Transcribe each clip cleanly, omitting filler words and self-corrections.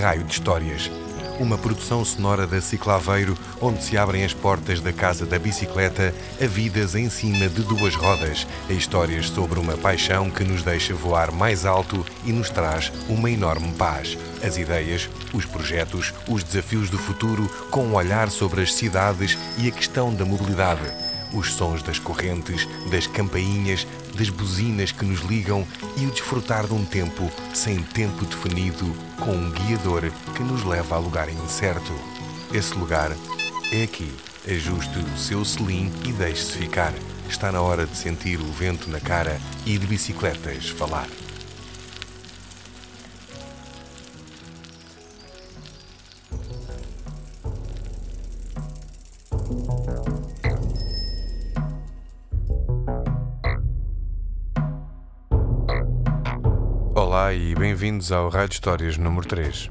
raio de histórias. Uma produção sonora da Ciclaveiro, onde se abrem as portas da Casa da Bicicleta a vidas em cima de duas rodas, a histórias sobre uma paixão que nos deixa voar mais alto e nos traz uma enorme paz. As ideias, os projetos, os desafios do futuro, com um olhar sobre as cidades e a questão da mobilidade. Os sons das correntes, das campainhas, das buzinas que nos ligam e o desfrutar de um tempo sem tempo definido, com um guiador que nos leva a lugar incerto. Esse lugar é aqui. Ajuste o seu selim e deixe-se ficar. Está na hora de sentir o vento na cara e de bicicletas falar. Olá e bem-vindos ao Raio de Histórias número 3.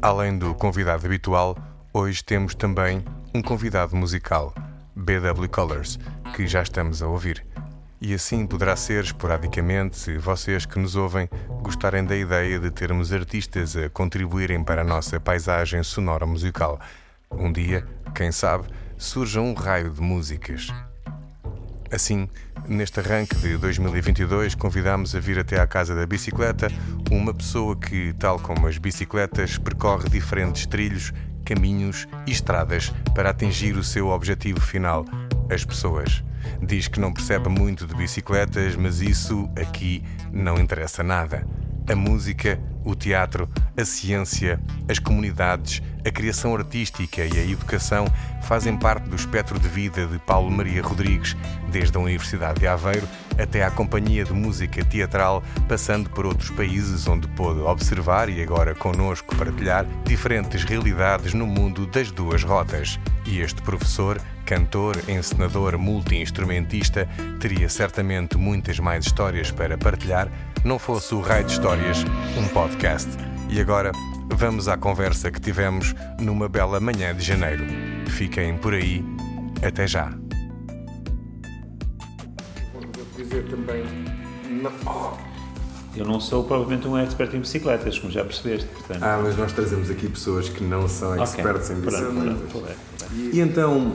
Além do convidado habitual, hoje temos também um convidado musical, BW Colors, que já estamos a ouvir. E assim poderá ser esporadicamente se vocês que nos ouvem gostarem da ideia de termos artistas a contribuírem para a nossa paisagem sonora musical. Um dia, quem sabe, surja um raio de músicas. Assim, neste arranque de 2022, convidámos a vir até à Casa da Bicicleta uma pessoa que, tal como as bicicletas, percorre diferentes trilhos, caminhos e estradas para atingir o seu objetivo final, as pessoas. Diz que não percebe muito de bicicletas, mas isso aqui não interessa nada. A música, o teatro, a ciência, as comunidades, a criação artística e a educação fazem parte do espectro de vida de Paulo Maria Rodrigues, desde a Universidade de Aveiro até à Companhia de Música Teatral, passando por outros países onde pôde observar e agora connosco partilhar diferentes realidades no mundo das duas rodas. E este professor, cantor, encenador, multi-instrumentista, teria certamente muitas mais histórias para partilhar, não fosse o Raio de Histórias, um podcast. E agora, vamos à conversa que tivemos numa bela manhã de janeiro. Fiquem por aí. Até já. Vou dizer também... Eu não sou provavelmente um expert em bicicletas, como já percebeste, portanto... mas nós trazemos aqui pessoas que não são expertos em bicicletas. E então,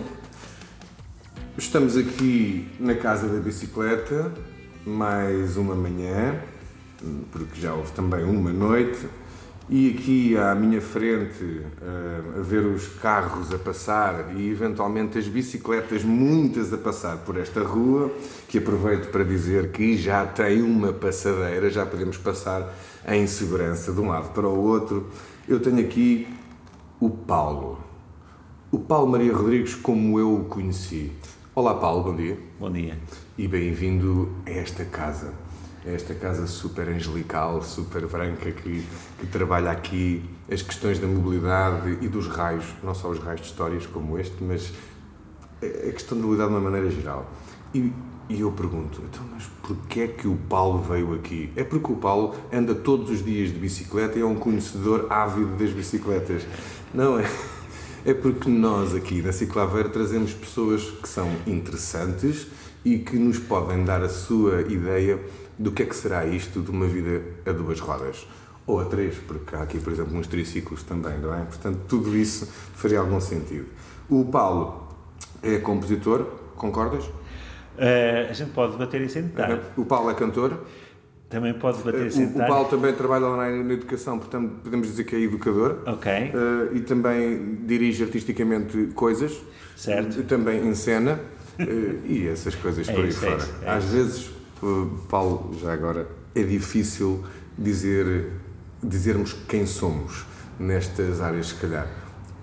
estamos aqui na Casa da Bicicleta, mais uma manhã, porque já houve também uma noite, e aqui à minha frente a ver os carros a passar e eventualmente as bicicletas, muitas a passar por esta rua, que aproveito para dizer que já tem uma passadeira, já podemos passar em segurança de um lado para o outro. Eu tenho aqui o Paulo Maria Rodrigues, como eu o conheci. Olá Paulo, bom dia. Bom dia. E bem-vindo a esta casa super angelical, super branca, que trabalha aqui as questões da mobilidade e dos raios, não só os raios de histórias como este, mas a questão da mobilidade de uma maneira geral. E eu pergunto, então, mas porquê é que o Paulo veio aqui? É porque o Paulo anda todos os dias de bicicleta e é um conhecedor ávido das bicicletas. Não é? É porque nós aqui na Ciclaveiro trazemos pessoas que são interessantes e que nos podem dar a sua ideia do que é que será isto de uma vida a duas rodas, ou a três, porque há aqui, por exemplo, uns triciclos também, não é? Portanto, tudo isso faria algum sentido. O Paulo é compositor, concordas? A gente pode debater e sentar. O Paulo é cantor? Também pode debater e sentar. O Paulo também trabalha online na educação, portanto, podemos dizer que é educador. Ok. E também dirige artisticamente coisas. Certo. Também encena e essas coisas por aí fora. Às vezes... Paulo, já agora, é difícil dizermos quem somos nestas áreas, se calhar.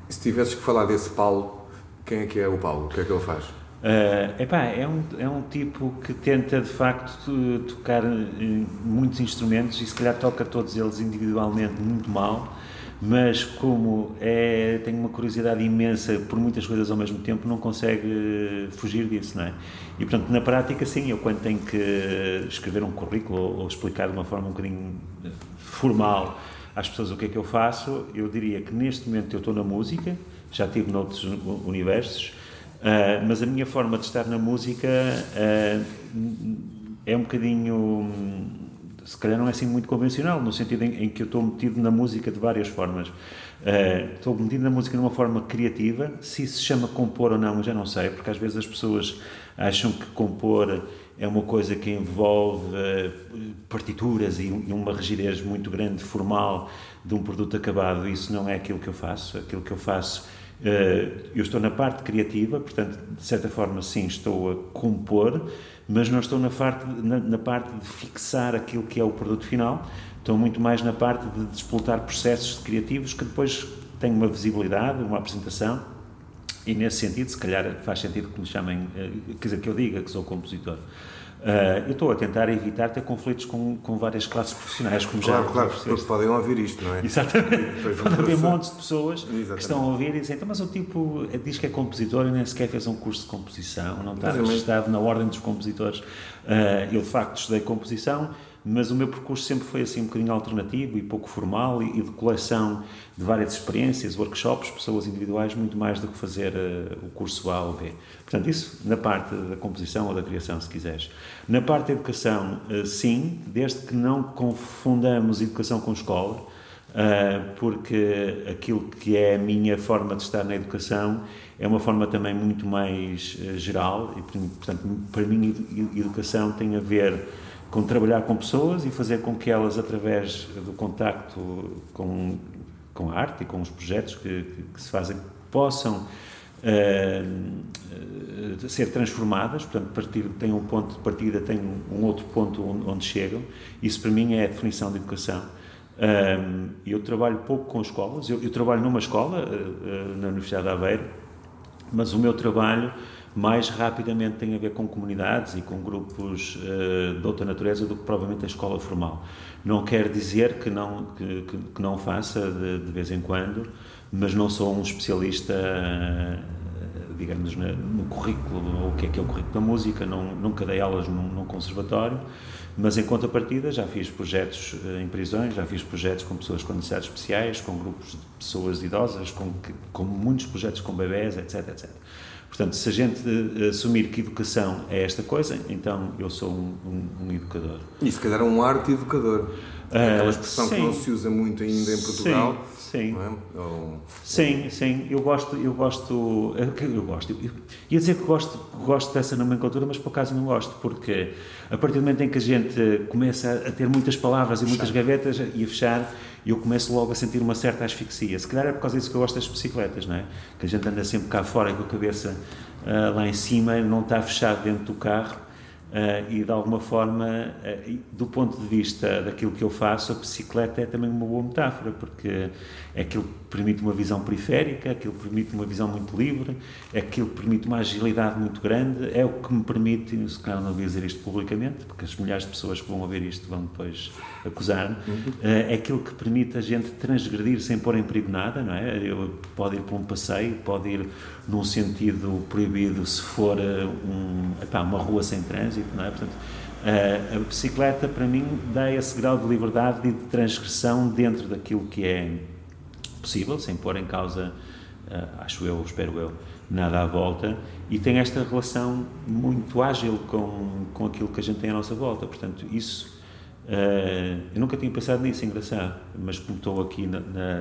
Se tivesses que falar desse Paulo, quem é que é o Paulo? O que é que ele faz? É um tipo que tenta, de facto, tocar muitos instrumentos e, se calhar, toca todos eles individualmente muito mal, mas como tem uma curiosidade imensa por muitas coisas ao mesmo tempo, não consegue fugir disso, não é? E, portanto, na prática, sim, eu quando tenho que escrever um currículo ou explicar de uma forma um bocadinho formal às pessoas o que é que eu faço, eu diria que neste momento eu estou na música, já estive noutros universos, mas a minha forma de estar na música é um bocadinho... se calhar não é assim muito convencional, no sentido em que eu estou metido na música de várias formas. Estou metido na música de uma forma criativa, se isso se chama compor ou não, eu já não sei, porque às vezes as pessoas acham que compor é uma coisa que envolve partituras e uma rigidez muito grande, formal, de um produto acabado. Isso não é aquilo que eu faço. Aquilo que eu faço, eu estou na parte criativa, portanto, de certa forma, sim, estou a compor, mas não estou na parte de fixar aquilo que é o produto final. Estou muito mais na parte de despoltar processos criativos que depois têm uma visibilidade, uma apresentação, e nesse sentido, se calhar faz sentido que me chamem, quer dizer, que eu diga que sou compositor. Eu estou a tentar evitar ter conflitos com várias classes profissionais, como claro, já claro, porque podem ouvir isto, não é? Exatamente, pode haver montes de pessoas exatamente. Que estão a ouvir e dizem, então, mas o tipo diz que é compositor e nem sequer fez um curso de composição, não está registado na ordem dos compositores. Eu de facto estudei composição, mas o meu percurso sempre foi assim um bocadinho alternativo e pouco formal e de coleção de várias experiências, workshops, pessoas individuais, muito mais do que fazer o curso A ou B. Portanto, isso na parte da composição ou da criação, se quiseres. Na parte da educação, sim, desde que não confundamos educação com escola, porque aquilo que é a minha forma de estar na educação é uma forma também muito mais geral e, portanto, para mim, educação tem a ver com trabalhar com pessoas e fazer com que elas, através do contacto com a arte e com os projetos que se fazem, possam ser transformadas, portanto, têm um ponto de partida, têm um outro ponto onde chegam. Isso, para mim, é a definição de educação. Eu trabalho pouco com escolas, eu trabalho numa escola, na Universidade de Aveiro, mas o meu trabalho mais rapidamente tem a ver com comunidades e com grupos de outra natureza do que provavelmente a escola formal. Não quer dizer que não faça de vez em quando, mas não sou um especialista, digamos, no currículo, ou o que é o currículo da música, nunca dei aulas num conservatório, mas em contrapartida já fiz projetos em prisões, já fiz projetos com pessoas com necessidades especiais, com grupos de pessoas idosas, com muitos projetos com bebés, etc, etc. Portanto, se a gente assumir que educação é esta coisa, então eu sou um educador. E se calhar um arte educador. É aquela expressão que não se usa muito ainda em Portugal. Sim, não é? Sim. Eu gosto. Eu ia dizer que gosto dessa nomenclatura, mas por acaso não gosto, porque a partir do momento em que a gente começa a ter muitas palavras e muitas gavetas e a fechar, eu começo logo a sentir uma certa asfixia. Se calhar é por causa disso que eu gosto das bicicletas, não é? Que a gente anda sempre cá fora com a cabeça lá em cima, não está fechado dentro do carro. E de alguma forma, do ponto de vista daquilo que eu faço, a bicicleta é também uma boa metáfora, porque é aquilo que permite uma visão periférica, é aquilo que permite uma visão muito livre, é aquilo que permite uma agilidade muito grande, é o que me permite, e se calhar não devia dizer isto publicamente, porque as milhares de pessoas que vão ouvir isto vão depois acusar-me, é aquilo que permite a gente transgredir sem pôr em perigo nada, não é? Pode ir para um passeio, pode ir num sentido proibido se for uma rua sem trânsito. Não é? Portanto, a bicicleta para mim dá esse grau de liberdade e de transgressão dentro daquilo que é possível, sem pôr em causa, espero eu, nada à volta, e tem esta relação muito ágil com aquilo que a gente tem à nossa volta. Portanto, isso eu nunca tinha pensado nisso, engraçado, mas como estou aqui,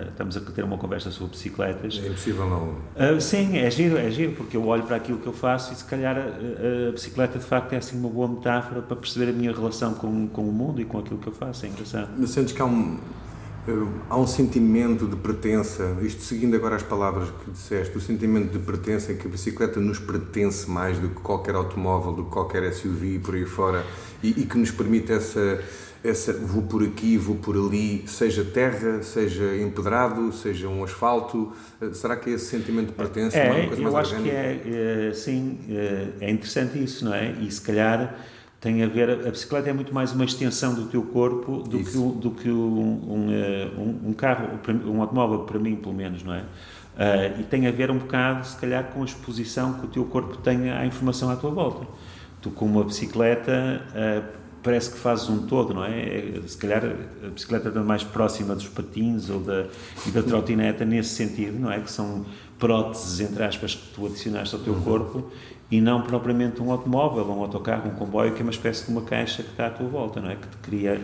estamos a ter uma conversa sobre bicicletas. É impossível não. Sim, é giro, porque eu olho para aquilo que eu faço e se calhar a bicicleta de facto é assim uma boa metáfora para perceber a minha relação com o mundo e com aquilo que eu faço, é engraçado. Mas sentes que há um sentimento de pertença, isto seguindo agora as palavras que disseste, o sentimento de pertença, é que a bicicleta nos pertence mais do que qualquer automóvel, do que qualquer SUV por aí fora, e que nos permite essa vou por aqui, vou por ali, seja terra, seja empedrado, seja um asfalto. Será que esse sentimento de pertença não é uma coisa mais orgânica? Eu acho que é, sim, é interessante isso, não é? E se calhar tem a ver, a bicicleta é muito mais uma extensão do teu corpo do que um carro, um automóvel, para mim pelo menos, não é? E tem a ver um bocado, se calhar, com a exposição que o teu corpo tem à informação à tua volta. Tu, com uma bicicleta, parece que fazes um todo, não é? Se calhar a bicicleta está mais próxima dos patins ou da trotineta nesse sentido, não é? Que são próteses, entre aspas, que tu adicionaste ao teu corpo e não propriamente um automóvel, um autocarro, um comboio, que é uma espécie de uma caixa que está à tua volta, não é? Que te cria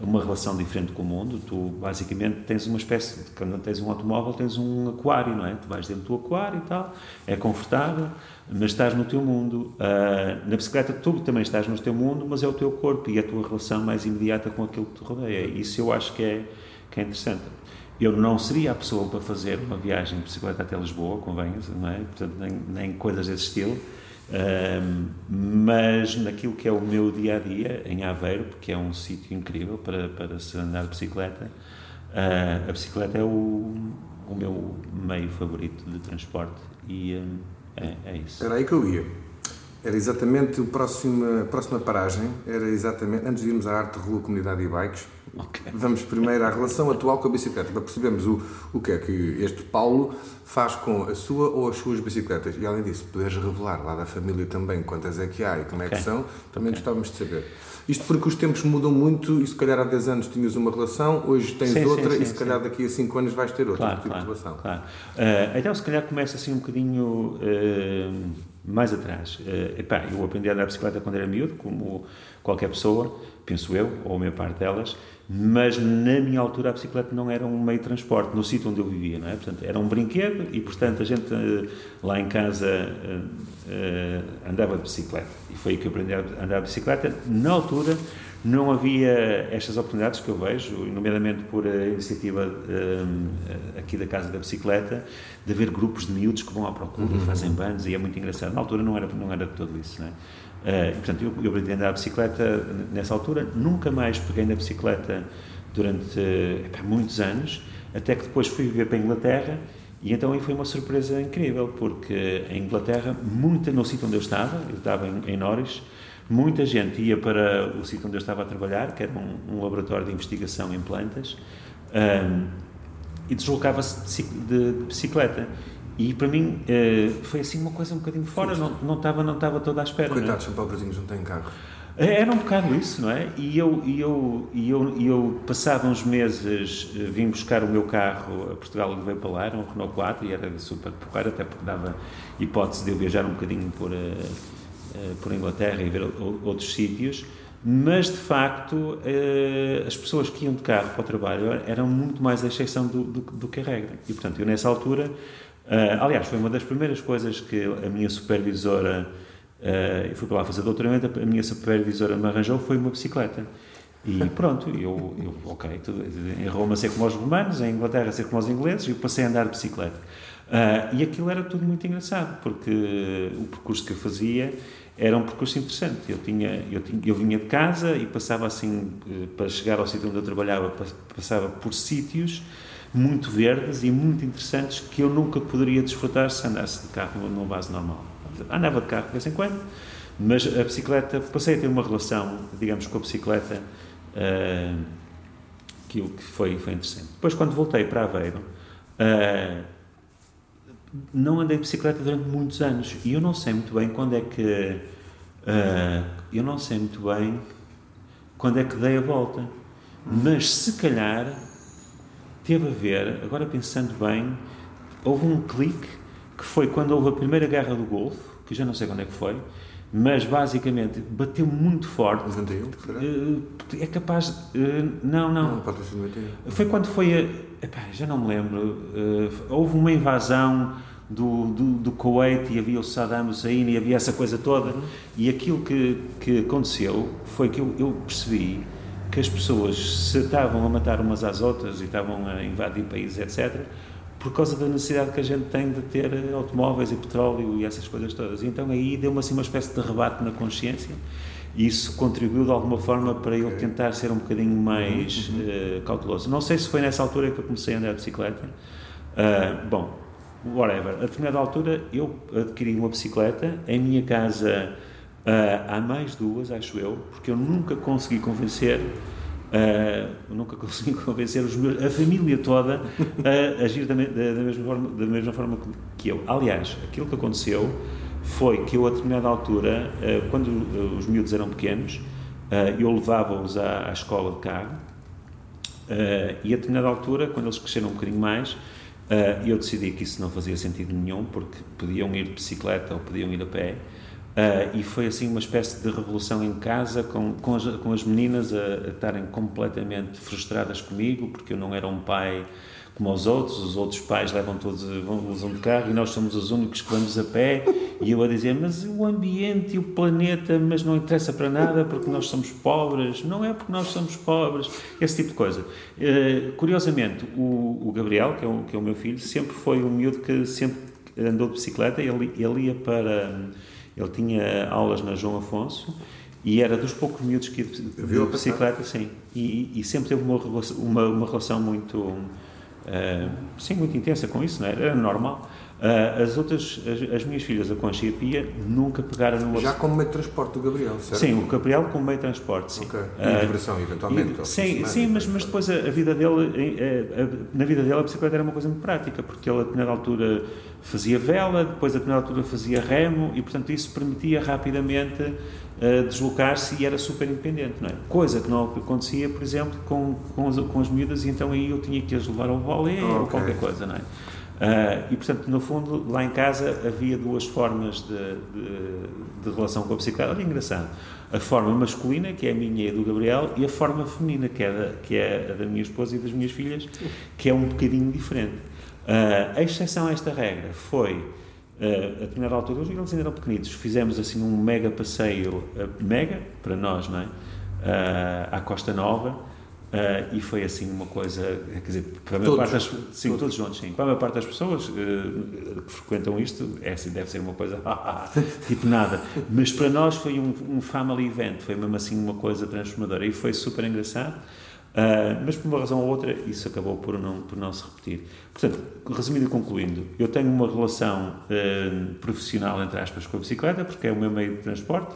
uma relação diferente com o mundo. Tu basicamente tens uma espécie de, quando tens um automóvel, tens um aquário, não é? Tu vais dentro do aquário e tal, é confortável, mas estás no teu mundo. Na bicicleta tu também estás no teu mundo, mas é o teu corpo e a tua relação mais imediata com aquilo que te rodeia. Isso eu acho que é interessante. Eu não seria a pessoa para fazer uma viagem de bicicleta até Lisboa, convenhas, não é? Portanto, nem coisas desse estilo. Mas naquilo que é o meu dia-a-dia em Aveiro, porque é um sítio incrível para se andar de bicicleta, a bicicleta é o meu meio favorito de transporte e é isso. Era aí que eu ia. Era exatamente a próxima paragem, era exatamente antes de irmos à Arte Rua Comunidade e Bikes. Okay. Vamos primeiro à relação atual com a bicicleta, para percebermos o que é que este Paulo faz com a sua ou as suas bicicletas. E além disso, poderes revelar lá da família também quantas é que há e como é que são, também gostávamos de saber. Isto porque os tempos mudam muito e se calhar há 10 anos tinhas uma relação, hoje tens outra e se calhar daqui a 5 anos vais ter outra tipo de relação. Claro. Então se calhar começa assim um bocadinho... mais atrás, eu aprendi a andar de bicicleta quando era miúdo, como qualquer pessoa, penso eu, ou a maior parte delas, mas na minha altura a bicicleta não era um meio de transporte, no sítio onde eu vivia, não é? Portanto, era um brinquedo e, portanto, a gente lá em casa andava de bicicleta. E foi aí que eu aprendi a andar de bicicleta. Na altura não havia estas oportunidades que eu vejo, nomeadamente por a iniciativa aqui da Casa da Bicicleta, de haver grupos de miúdos que vão à procura e fazem bandos, e é muito engraçado. Na altura não era de tudo isso, não é? Portanto, eu aprendi a andar de bicicleta nessa altura, nunca mais peguei na bicicleta durante muitos anos, até que depois fui viver para a Inglaterra. E então aí foi uma surpresa incrível, porque em Inglaterra, no sítio onde eu estava em Norwich, muita gente ia para o sítio onde eu estava a trabalhar, que era um laboratório de investigação em plantas, e deslocava-se de bicicleta. E para mim foi assim uma coisa um bocadinho fora, não estava toda à espera. Coitados, são pobrezinhos, não têm carro. Era um bocado isso, não é? E eu passava uns meses, vim buscar o meu carro a Portugal, e veio para lá, era um Renault 4 e era super porreiro, até porque dava hipótese de eu viajar um bocadinho por Inglaterra e ver outros sítios, mas de facto as pessoas que iam de carro para o trabalho eram muito mais a exceção do que a regra. E portanto, eu nessa altura, aliás, foi uma das primeiras coisas que a minha supervisora... eu fui para lá fazer doutoramento, a minha supervisora me arranjou, foi uma bicicleta. E pronto, em Roma ser como os romanos, em Inglaterra ser como os ingleses, eu passei a andar de bicicleta. E aquilo era tudo muito engraçado, porque o percurso que eu fazia era um percurso interessante. Eu vinha de casa e passava assim, para chegar ao sítio onde eu trabalhava, passava por sítios muito verdes e muito interessantes que eu nunca poderia desfrutar se andasse de carro numa base normal. Andava de carro de vez em quando, mas a bicicleta, passei a ter uma relação, digamos, com a bicicleta que foi interessante. Depois, quando voltei para Aveiro, não andei de bicicleta durante muitos anos e eu não sei muito bem quando é que dei a volta, mas se calhar teve a ver, agora pensando bem, houve um clique que foi quando houve a primeira guerra do Golfo, que já não sei quando é que foi, mas basicamente bateu muito forte. 91, será? É capaz... Não. Pode ser 91. Foi quando foi... já não me lembro. Houve uma invasão do Kuwait e havia o Saddam Hussein e havia essa coisa toda. E aquilo que aconteceu foi que eu percebi que as pessoas se estavam a matar umas às outras e estavam a invadir países, etc., por causa da necessidade que a gente tem de ter automóveis e petróleo e essas coisas todas. Então aí deu-me assim uma espécie de rebate na consciência e isso contribuiu de alguma forma para eu tentar ser um bocadinho mais cauteloso. Não sei se foi nessa altura que eu comecei a andar de bicicleta. A determinada altura eu adquiri uma bicicleta em minha casa, há mais duas, acho eu, porque eu nunca consegui convencer... a família toda a agir da mesma forma que eu. Aliás, aquilo que aconteceu foi que eu, a determinada altura, quando os miúdos eram pequenos, eu levava-os à escola de carro e, a determinada altura, quando eles cresceram um bocadinho mais, eu decidi que isso não fazia sentido nenhum, porque podiam ir de bicicleta ou podiam ir a pé. E foi assim uma espécie de revolução em casa, com as meninas a estarem completamente frustradas comigo, porque eu não era um pai como os outros pais levam todos, usam de carro, e nós somos os únicos que vamos a pé, e eu a dizer, mas o ambiente e o planeta, mas não interessa para nada porque nós somos pobres, não é porque nós somos pobres, esse tipo de coisa. Curiosamente, o Gabriel, que é o meu filho, sempre foi um miúdo que sempre andou de bicicleta, ele ia para... Ele tinha aulas na João Afonso e era dos poucos miúdos que ia de bicicleta, sim. E sempre teve uma relação muito... muito intensa com isso, não é? Era normal. As minhas filhas, a Concha e a Pia, nunca pegaram no... Já como meio de transporte do Gabriel, certo? Sim, o Gabriel como meio de transporte, sim. Ok, e a diversão, eventualmente. Mas depois a vida dele, na vida dele a bicicleta era uma coisa muito prática, porque ele a determinada altura fazia vela, depois a determinada altura fazia remo, e portanto isso permitia rapidamente deslocar-se e era super independente, não é? Coisa que não acontecia, por exemplo, com as miúdas, e então aí eu tinha que as levar ao vôlei ou qualquer coisa, não é? E portanto, no fundo, lá em casa havia duas formas de relação com a bicicleta. Olha, engraçado, a forma masculina, que é a minha e a do Gabriel, e a forma feminina, que é a da minha esposa e das minhas filhas, que é um bocadinho diferente. A exceção a esta regra foi, a determinada altura, os eles ainda eram pequenitos, fizemos assim um mega passeio, mega para nós, não é? À Costa Nova. E foi assim uma coisa, quer dizer, para a maior parte todos juntos, sim. Para a maior parte das pessoas que frequentam isto, essa deve ser uma coisa tipo nada, mas para nós foi um family event, foi mesmo assim uma coisa transformadora e foi super engraçado, mas por uma razão ou outra isso acabou por não se repetir. Portanto, resumindo e concluindo, eu tenho uma relação profissional, entre aspas, com a bicicleta, porque é o meu meio de transporte.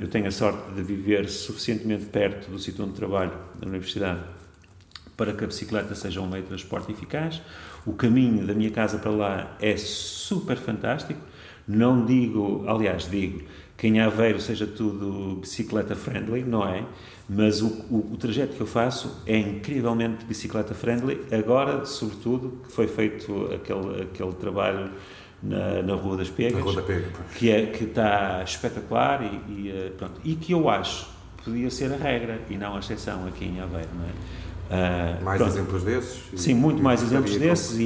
Eu tenho a sorte de viver suficientemente perto do sítio onde trabalho, da universidade, para que a bicicleta seja um meio de transporte eficaz. O caminho da minha casa para lá é super fantástico. Não digo, aliás, digo que em Aveiro seja tudo bicicleta friendly, não é? Mas o trajeto que eu faço é incrivelmente bicicleta friendly. Agora, sobretudo, que foi feito aquele trabalho na Rua das Pegas, que está espetacular e pronto, e que eu acho podia ser a regra e não a exceção aqui em Aveiro, não é? Mais exemplos desses? Sim, muito mais exemplos desses,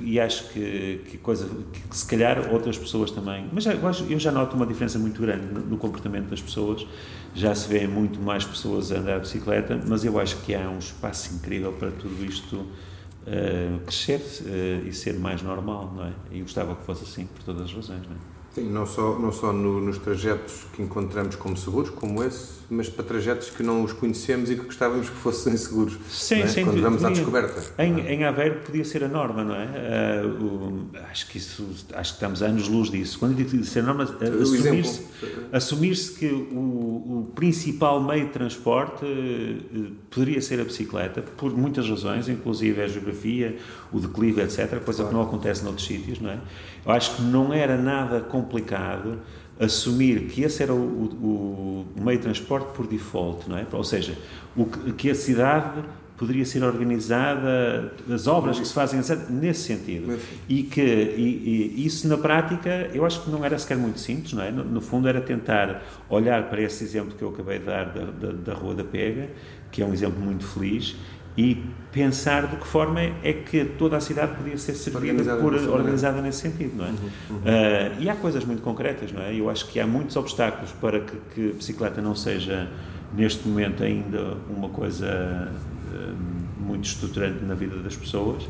e acho que coisa que se calhar outras pessoas também, mas eu já noto uma diferença muito grande no comportamento das pessoas, já se vê muito mais pessoas a andar de bicicleta, mas eu acho que há um espaço incrível para tudo isto crescer e ser mais normal, não é? E gostava que fosse assim, por todas as razões, não é? Sim, não só nos trajetos que encontramos como seguros, como esse, mas para trajetos que não os conhecemos e que gostávamos que fossem seguros. Sim, sim. Quando vamos à descoberta. Em Aveiro podia ser a norma, não é? Acho que estamos a anos-luz disso. Quando digo ser a norma, assumir-se que o principal meio de transporte poderia ser a bicicleta, por muitas razões, inclusive a geografia, o declive, etc., coisa que não acontece noutros sítios, não é? Eu acho que não era nada complicado assumir que esse era o meio de transporte por default, não é? Ou seja, que a cidade poderia ser organizada, as obras que se fazem, etc., nesse sentido. E isso, na prática, eu acho que não era sequer muito simples, não é? No fundo, era tentar olhar para esse exemplo que eu acabei de dar da Rua da Pega, que é um exemplo muito feliz, e pensar de que forma é que toda a cidade podia ser servida organizada nesse sentido, não é? E há coisas muito concretas, não é? Eu acho que há muitos obstáculos para que a bicicleta não seja, neste momento, ainda uma coisa muito estruturante na vida das pessoas,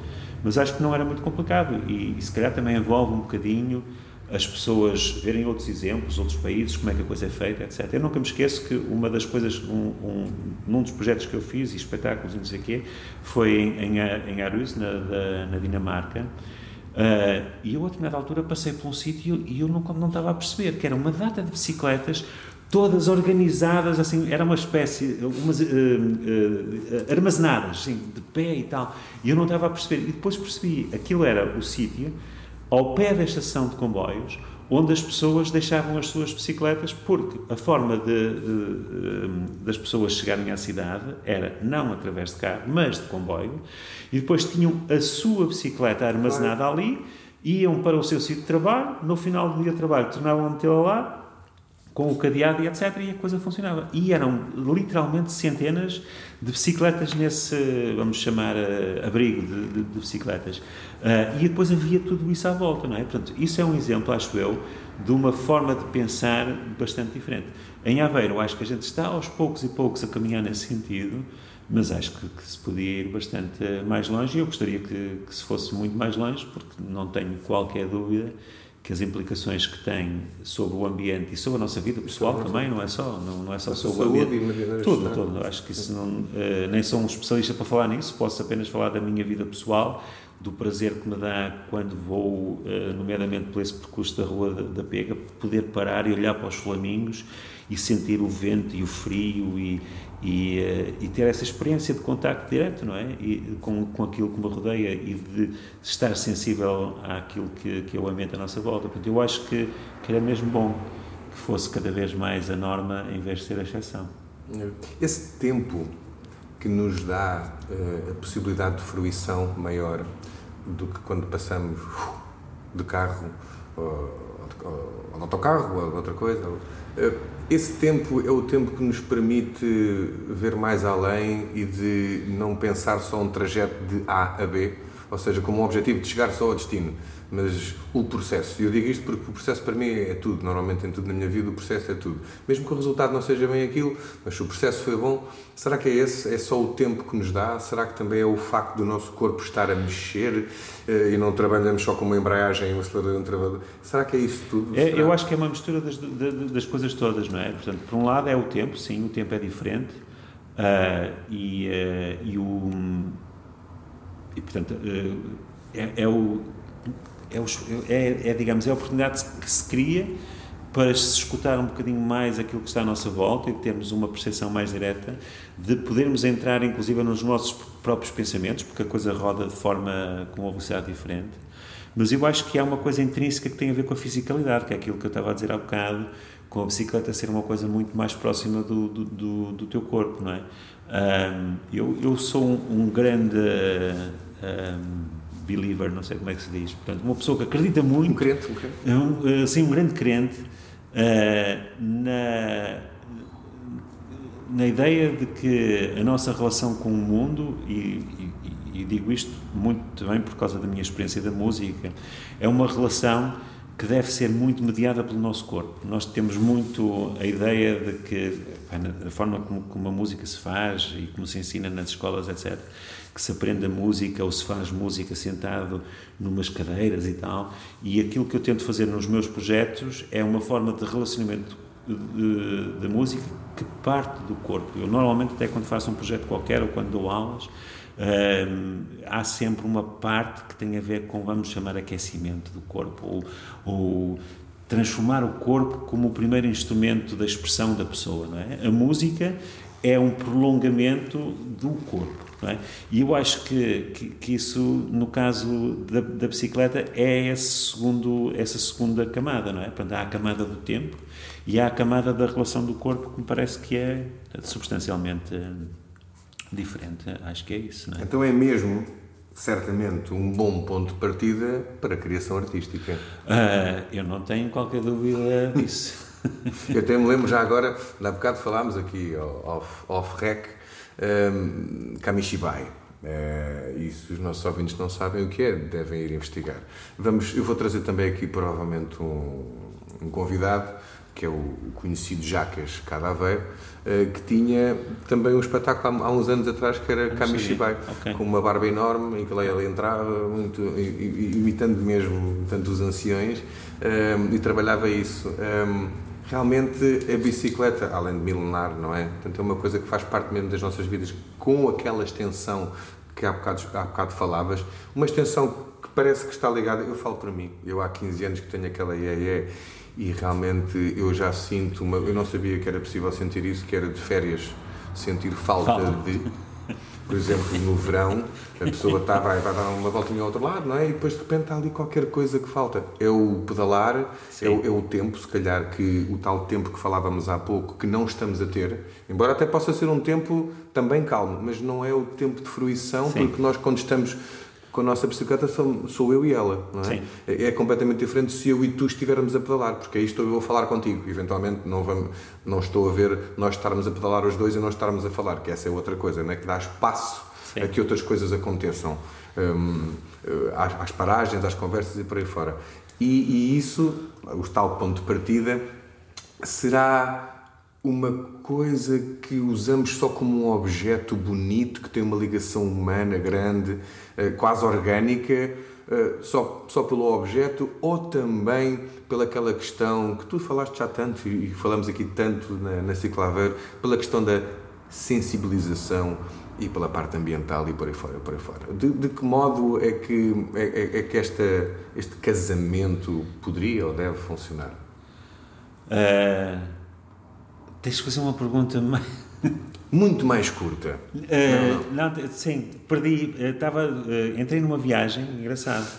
mas acho que não era muito complicado e se calhar também envolve um bocadinho as pessoas verem outros exemplos, outros países, como é que a coisa é feita, etc. Eu nunca me esqueço que uma das coisas, num dos projetos que eu fiz, e espetáculos e não sei o quê, foi em Aarhus, na Dinamarca, e eu, a determinada altura, passei por um sítio e eu não estava a perceber que era uma data de bicicletas todas organizadas, assim, era uma espécie, armazenadas, assim, de pé e tal, e eu não estava a perceber, e depois percebi, aquilo era o sítio, ao pé da estação de comboios, onde as pessoas deixavam as suas bicicletas, porque a forma das pessoas chegarem à cidade era não através de carro, mas de comboio, e depois tinham a sua bicicleta armazenada ali, iam para o seu sítio de trabalho, no final do dia de trabalho tornavam a metê-la lá, com o cadeado e etc, e a coisa funcionava. E eram literalmente centenas de bicicletas nesse, vamos chamar, abrigo de bicicletas. E depois havia tudo isso à volta, não é? Portanto, isso é um exemplo, acho eu, de uma forma de pensar bastante diferente. Em Aveiro, acho que a gente está aos poucos e poucos a caminhar nesse sentido, mas acho que se podia ir bastante mais longe, e eu gostaria que se fosse muito mais longe, porque não tenho qualquer dúvida que as implicações que tem sobre o ambiente e sobre a nossa vida pessoal também, não é só sobre o ambiente, tudo, acho que isso nem sou um especialista para falar nisso, posso apenas falar da minha vida pessoal, do prazer que me dá quando vou, nomeadamente por esse percurso da Rua da Pega, poder parar e olhar para os flamingos e sentir o vento e o frio e ter essa experiência de contacto direto, não é? E com aquilo que me rodeia e de estar sensível àquilo que é o ambiente à nossa volta. Portanto, eu acho que era mesmo bom que fosse cada vez mais a norma em vez de ser a exceção. Esse tempo que nos dá a possibilidade de fruição maior do que quando passamos de carro ou de autocarro ou outra coisa, esse tempo é o tempo que nos permite ver mais além e de não pensar só um trajeto de A a B, ou seja, como um objetivo de chegar só ao destino, mas o processo. E eu digo isto porque o processo para mim é tudo, normalmente em tudo na minha vida o processo é tudo. Mesmo que o resultado não seja bem aquilo, mas se o processo foi bom, será que é esse? É só o tempo que nos dá? Será que também é o facto do nosso corpo estar a mexer e não trabalhamos só com uma embreagem, um acelerador, um travador? Será que é isso tudo? Eu acho que é uma mistura das coisas todas, não é? Portanto, por um lado é o tempo, sim, o tempo é diferente e portanto digamos, é a oportunidade que se cria para se escutar um bocadinho mais aquilo que está à nossa volta e termos uma percepção mais direta, de podermos entrar inclusive nos nossos próprios pensamentos, porque a coisa roda de forma com uma velocidade diferente. Mas eu acho que há uma coisa intrínseca que tem a ver com a fisicalidade, que é aquilo que eu estava a dizer há bocado, com a bicicleta ser uma coisa muito mais próxima do teu corpo, não é? Eu sou um grande believer, não sei como é que se diz, portanto, uma pessoa que acredita muito, um crente. Sim, um grande crente na ideia de que a nossa relação com o mundo, e digo isto muito também por causa da minha experiência da música, é uma relação que deve ser muito mediada pelo nosso corpo. Nós temos muito a ideia de que, na forma como a música se faz e como se ensina nas escolas, etc., que se aprende a música ou se faz música sentado numas cadeiras e tal, e aquilo que eu tento fazer nos meus projetos é uma forma de relacionamento da música que parte do corpo. Eu normalmente, até quando faço um projeto qualquer ou quando dou aulas, há sempre uma parte que tem a ver com, vamos chamar, aquecimento do corpo, ou transformar o corpo como o primeiro instrumento da expressão da pessoa, não é? A música é um prolongamento do corpo, não é? E eu acho que isso, no caso da bicicleta, é essa segunda camada, não é? Portanto, há a camada do tempo e há a camada da relação do corpo, que me parece que é substancialmente diferente, acho que é isso, não é? Então é mesmo, certamente, um bom ponto de partida para a criação artística. Eu não tenho qualquer dúvida disso. Eu até me lembro já agora, há bocado falámos aqui off-rec, kamishibai. E se os nossos ouvintes não sabem o que é, devem ir investigar. Eu vou trazer também aqui, provavelmente, um convidado, que é o conhecido Jacques Cadave, que tinha também um espetáculo há uns anos atrás que era kamishibai, okay, com uma barba enorme em que ele entrava, muito, imitando mesmo tanto os anciões, e trabalhava isso. Realmente a bicicleta, além de milenar, não é? Portanto, é uma coisa que faz parte mesmo das nossas vidas, com aquela extensão que há bocado falavas, uma extensão que parece que está ligada, eu falo para mim, eu há 15 anos que tenho aquela IEE, e realmente eu já sinto eu não sabia que era possível sentir isso, que era de férias, sentir falta de, por exemplo, no verão a pessoa vai dar uma voltinha ao outro lado, não é? E depois de repente está ali qualquer coisa que falta, é o pedalar, é o tempo, se calhar, que o tal tempo que falávamos há pouco, que não estamos a ter, embora até possa ser um tempo também calmo, mas não é o tempo de fruição, porque nós, quando estamos com a nossa bicicleta sou eu e ela, não é? Sim. É completamente diferente se eu e tu estivermos a pedalar, porque aí estou eu a falar contigo, eventualmente não estou a ver nós estarmos a pedalar os dois e não estarmos a falar, que essa é outra coisa, não é? Que dá espaço, sim, a que outras coisas aconteçam, às paragens, às conversas e por aí fora. E isso, o tal ponto de partida, será uma coisa que usamos só como um objeto bonito, que tem uma ligação humana grande, quase orgânica, só pelo objeto, ou também pela aquela questão que tu falaste já tanto e falamos aqui tanto na Ciclaveiro, pela questão da sensibilização e pela parte ambiental e por aí fora, por aí fora. De que modo é que este casamento poderia ou deve funcionar? Tens de fazer uma pergunta mais... muito mais curta. Não, sim, perdi. Entrei numa viagem, engraçado,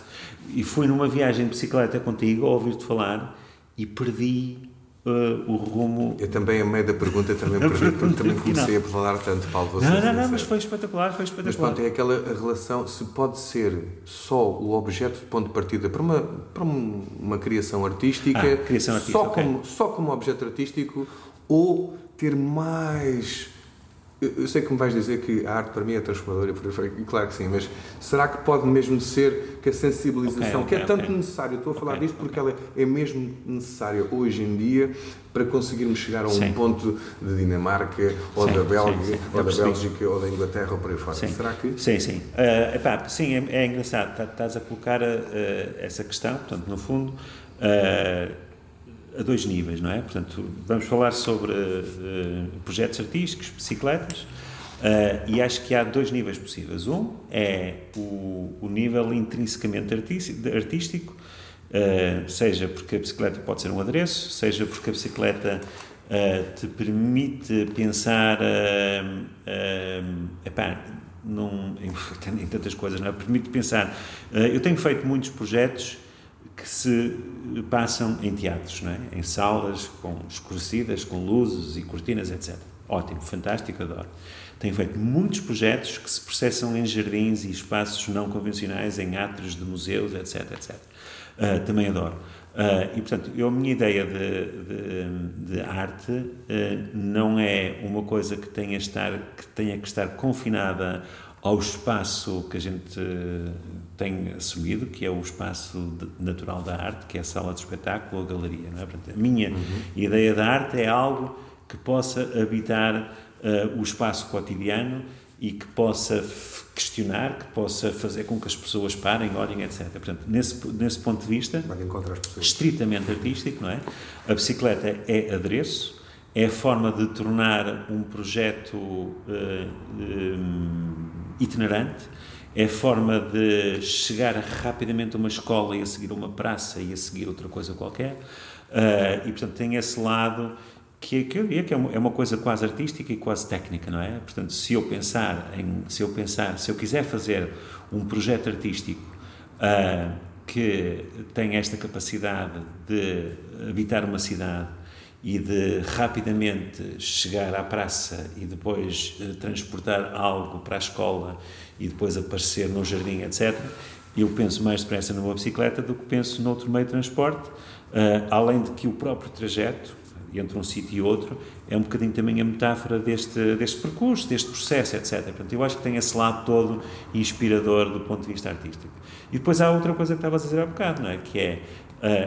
e fui numa viagem de bicicleta contigo, a ouvir-te falar, e perdi o rumo... Eu também, a meio da pergunta, também perdi, porque também comecei a falar tanto, Paulo. Não, mas foi espetacular, foi espetacular. Mas pronto, é aquela relação, se pode ser só o objeto de ponto de partida para uma criação artística, só, okay, só como objeto artístico, ou ter mais... Eu sei que me vais dizer que a arte para mim é transformadora, e claro que sim, mas será que pode mesmo ser que a sensibilização, que é tanto necessária, estou a falar disto porque ela é mesmo necessária hoje em dia para conseguirmos chegar a um, sim, ponto de Dinamarca, ou sim, da Bélgica, sim, sim, ou da Bélgica, ou da Inglaterra, ou por aí fora. Sim. Será que... Sim, sim. Sim, é engraçado, estás a colocar essa questão, portanto, no fundo... a dois níveis, não é? Portanto, vamos falar sobre projetos artísticos, bicicletas, e acho que há dois níveis possíveis. Um é o nível intrinsecamente artístico, seja porque a bicicleta pode ser um adereço, seja porque a bicicleta te permite pensar em tantas coisas, não é? Permite pensar. Eu tenho feito muitos projetos que se passam em teatros, não é? Em salas com escurecidas, com luzes e cortinas, etc. Ótimo, fantástico, adoro. Tenho feito muitos projetos que se processam em jardins e espaços não convencionais, em átrios de museus, etc. etc. Também adoro. E, portanto, a minha ideia de arte não é uma coisa que tenha que estar confinada ao espaço que a gente tem assumido, que é o espaço natural da arte, que é a sala de espetáculo ou a galeria, não é? Portanto, a minha ideia da arte é algo que possa habitar o espaço cotidiano e que possa questionar, que possa fazer com que as pessoas parem, olhem, etc. Portanto, nesse ponto de vista, estritamente artístico, não é? A bicicleta é adereço, é a forma de tornar um projeto itinerante, é forma de chegar rapidamente a uma escola e a seguir a uma praça e a seguir outra coisa qualquer, e portanto tem esse lado que eu diria que é uma coisa quase artística e quase técnica, não é? Portanto, se eu quiser fazer um projeto artístico que tem esta capacidade de habitar uma cidade e de rapidamente chegar à praça e depois transportar algo para a escola e depois aparecer no jardim, etc., eu penso mais depressa numa bicicleta do que penso noutro meio de transporte, além de que o próprio trajeto, entre um sítio e outro, é um bocadinho também a metáfora deste percurso, deste processo, etc. Portanto, eu acho que tem esse lado todo inspirador do ponto de vista artístico. E depois há outra coisa que estavas a dizer há bocado, não é? Que é,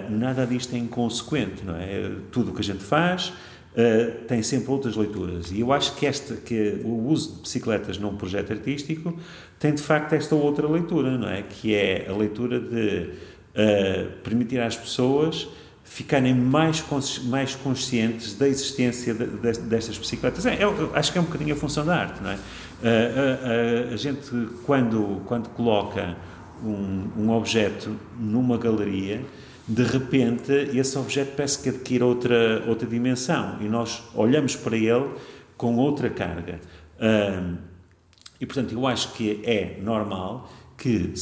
nada disto é inconsequente, não é? Tudo o que a gente faz tem sempre outras leituras. E eu acho que o uso de bicicletas num projeto artístico tem, de facto, esta outra leitura, não é? Que é a leitura de permitir às pessoas ficarem mais conscientes da existência destas bicicletas. Eu acho que é um bocadinho a função da arte, não é? A gente, quando coloca um objeto numa galeria, de repente esse objeto parece que adquire outra dimensão e nós olhamos para ele com outra carga. E, portanto, eu acho que é normal que,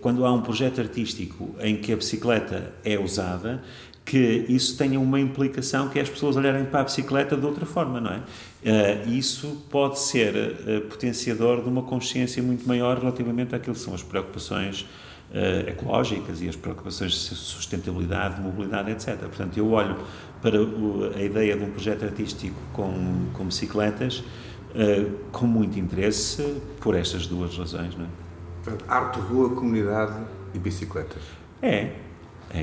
quando há um projeto artístico em que a bicicleta é usada, que isso tenha uma implicação que é as pessoas olharem para a bicicleta de outra forma, não é? Isso pode ser potenciador de uma consciência muito maior relativamente àquilo que são as preocupações ecológicas e as preocupações de sustentabilidade, de mobilidade, etc. Portanto, eu olho para a ideia de um projeto artístico com bicicletas com muito interesse por estas duas razões, não é? Portanto, arte, rua, comunidade e bicicletas. É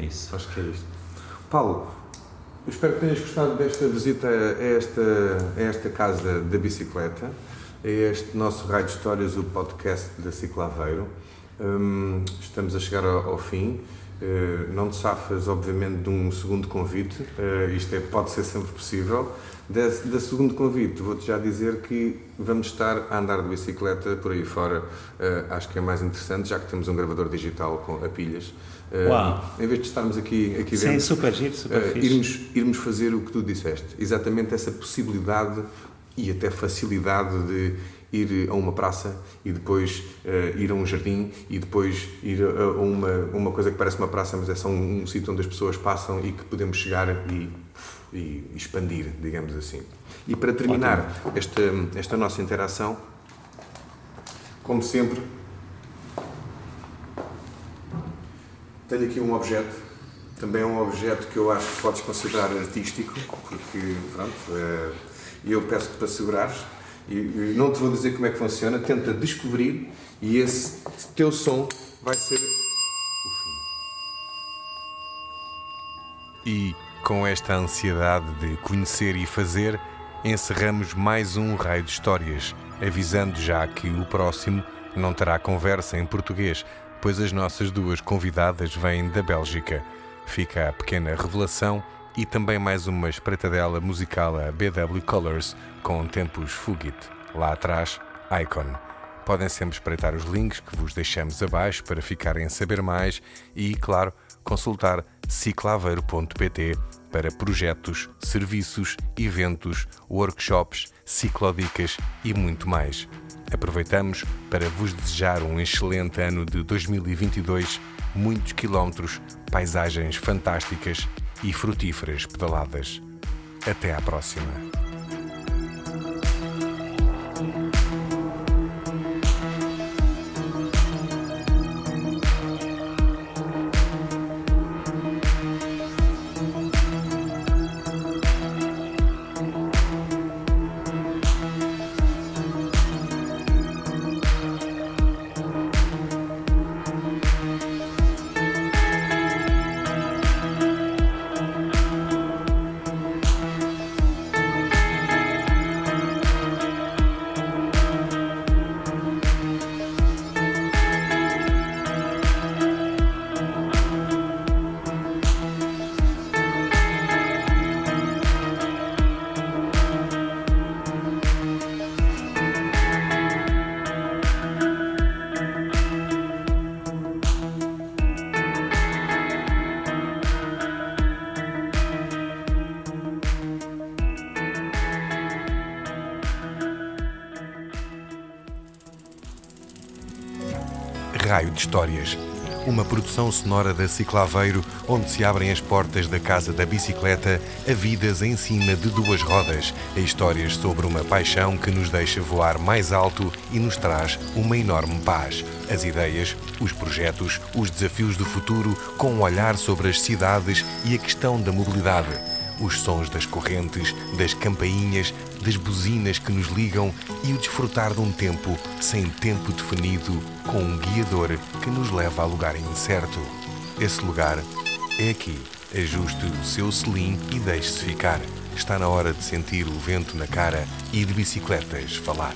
isso. Acho que é isto. Paulo, eu espero que tenhas gostado desta visita a esta Casa da Bicicleta, a este nosso Raio de Histórias, o podcast da Ciclaveiro. Estamos a chegar ao fim. Não te safas, obviamente, de um segundo convite. Isto pode ser sempre possível. Da segundo convite, vou-te já dizer que vamos estar a andar de bicicleta por aí fora. Acho que é mais interessante, já que temos um gravador digital a pilhas. Uau. Em vez de estarmos aqui dentro, sim, super giro, super fixe. Irmos fazer o que tu disseste. Exatamente essa possibilidade e até facilidade de ir a uma praça e depois ir a um jardim e depois ir a uma coisa que parece uma praça, mas é só um sítio onde as pessoas passam e que podemos chegar e expandir, digamos assim. E para terminar esta nossa interação, como sempre, tenho aqui um objeto, também um objeto que eu acho que podes considerar artístico, porque, pronto, eu peço-te para segurares. E não te vou dizer como é que funciona, tenta descobrir e esse teu som vai ser o fim. E com esta ansiedade de conhecer e fazer, encerramos mais um Raio de Histórias, avisando já que o próximo não terá conversa em português, pois as nossas duas convidadas vêm da Bélgica. Fica a pequena revelação e também mais uma espreitadela musical a BW Colors, com tempos Fugit, lá atrás, Icon. Podem sempre espreitar os links que vos deixamos abaixo para ficarem a saber mais e, claro, consultar ciclaveiro.pt para projetos, serviços, eventos, workshops, ciclodicas e muito mais. Aproveitamos para vos desejar um excelente ano de 2022, muitos quilómetros, paisagens fantásticas e frutíferas pedaladas. Até à próxima. Raio de Histórias, uma produção sonora da Ciclaveiro, onde se abrem as portas da Casa da Bicicleta a vidas em cima de duas rodas, a histórias sobre uma paixão que nos deixa voar mais alto e nos traz uma enorme paz. As ideias, os projetos, os desafios do futuro, com um olhar sobre as cidades e a questão da mobilidade. Os sons das correntes, das campainhas, das buzinas que nos ligam e o desfrutar de um tempo sem tempo definido, com um guiador que nos leva a lugar incerto. Esse lugar é aqui. Ajuste o seu selim e deixe-se ficar. Está na hora de sentir o vento na cara e de bicicletas falar.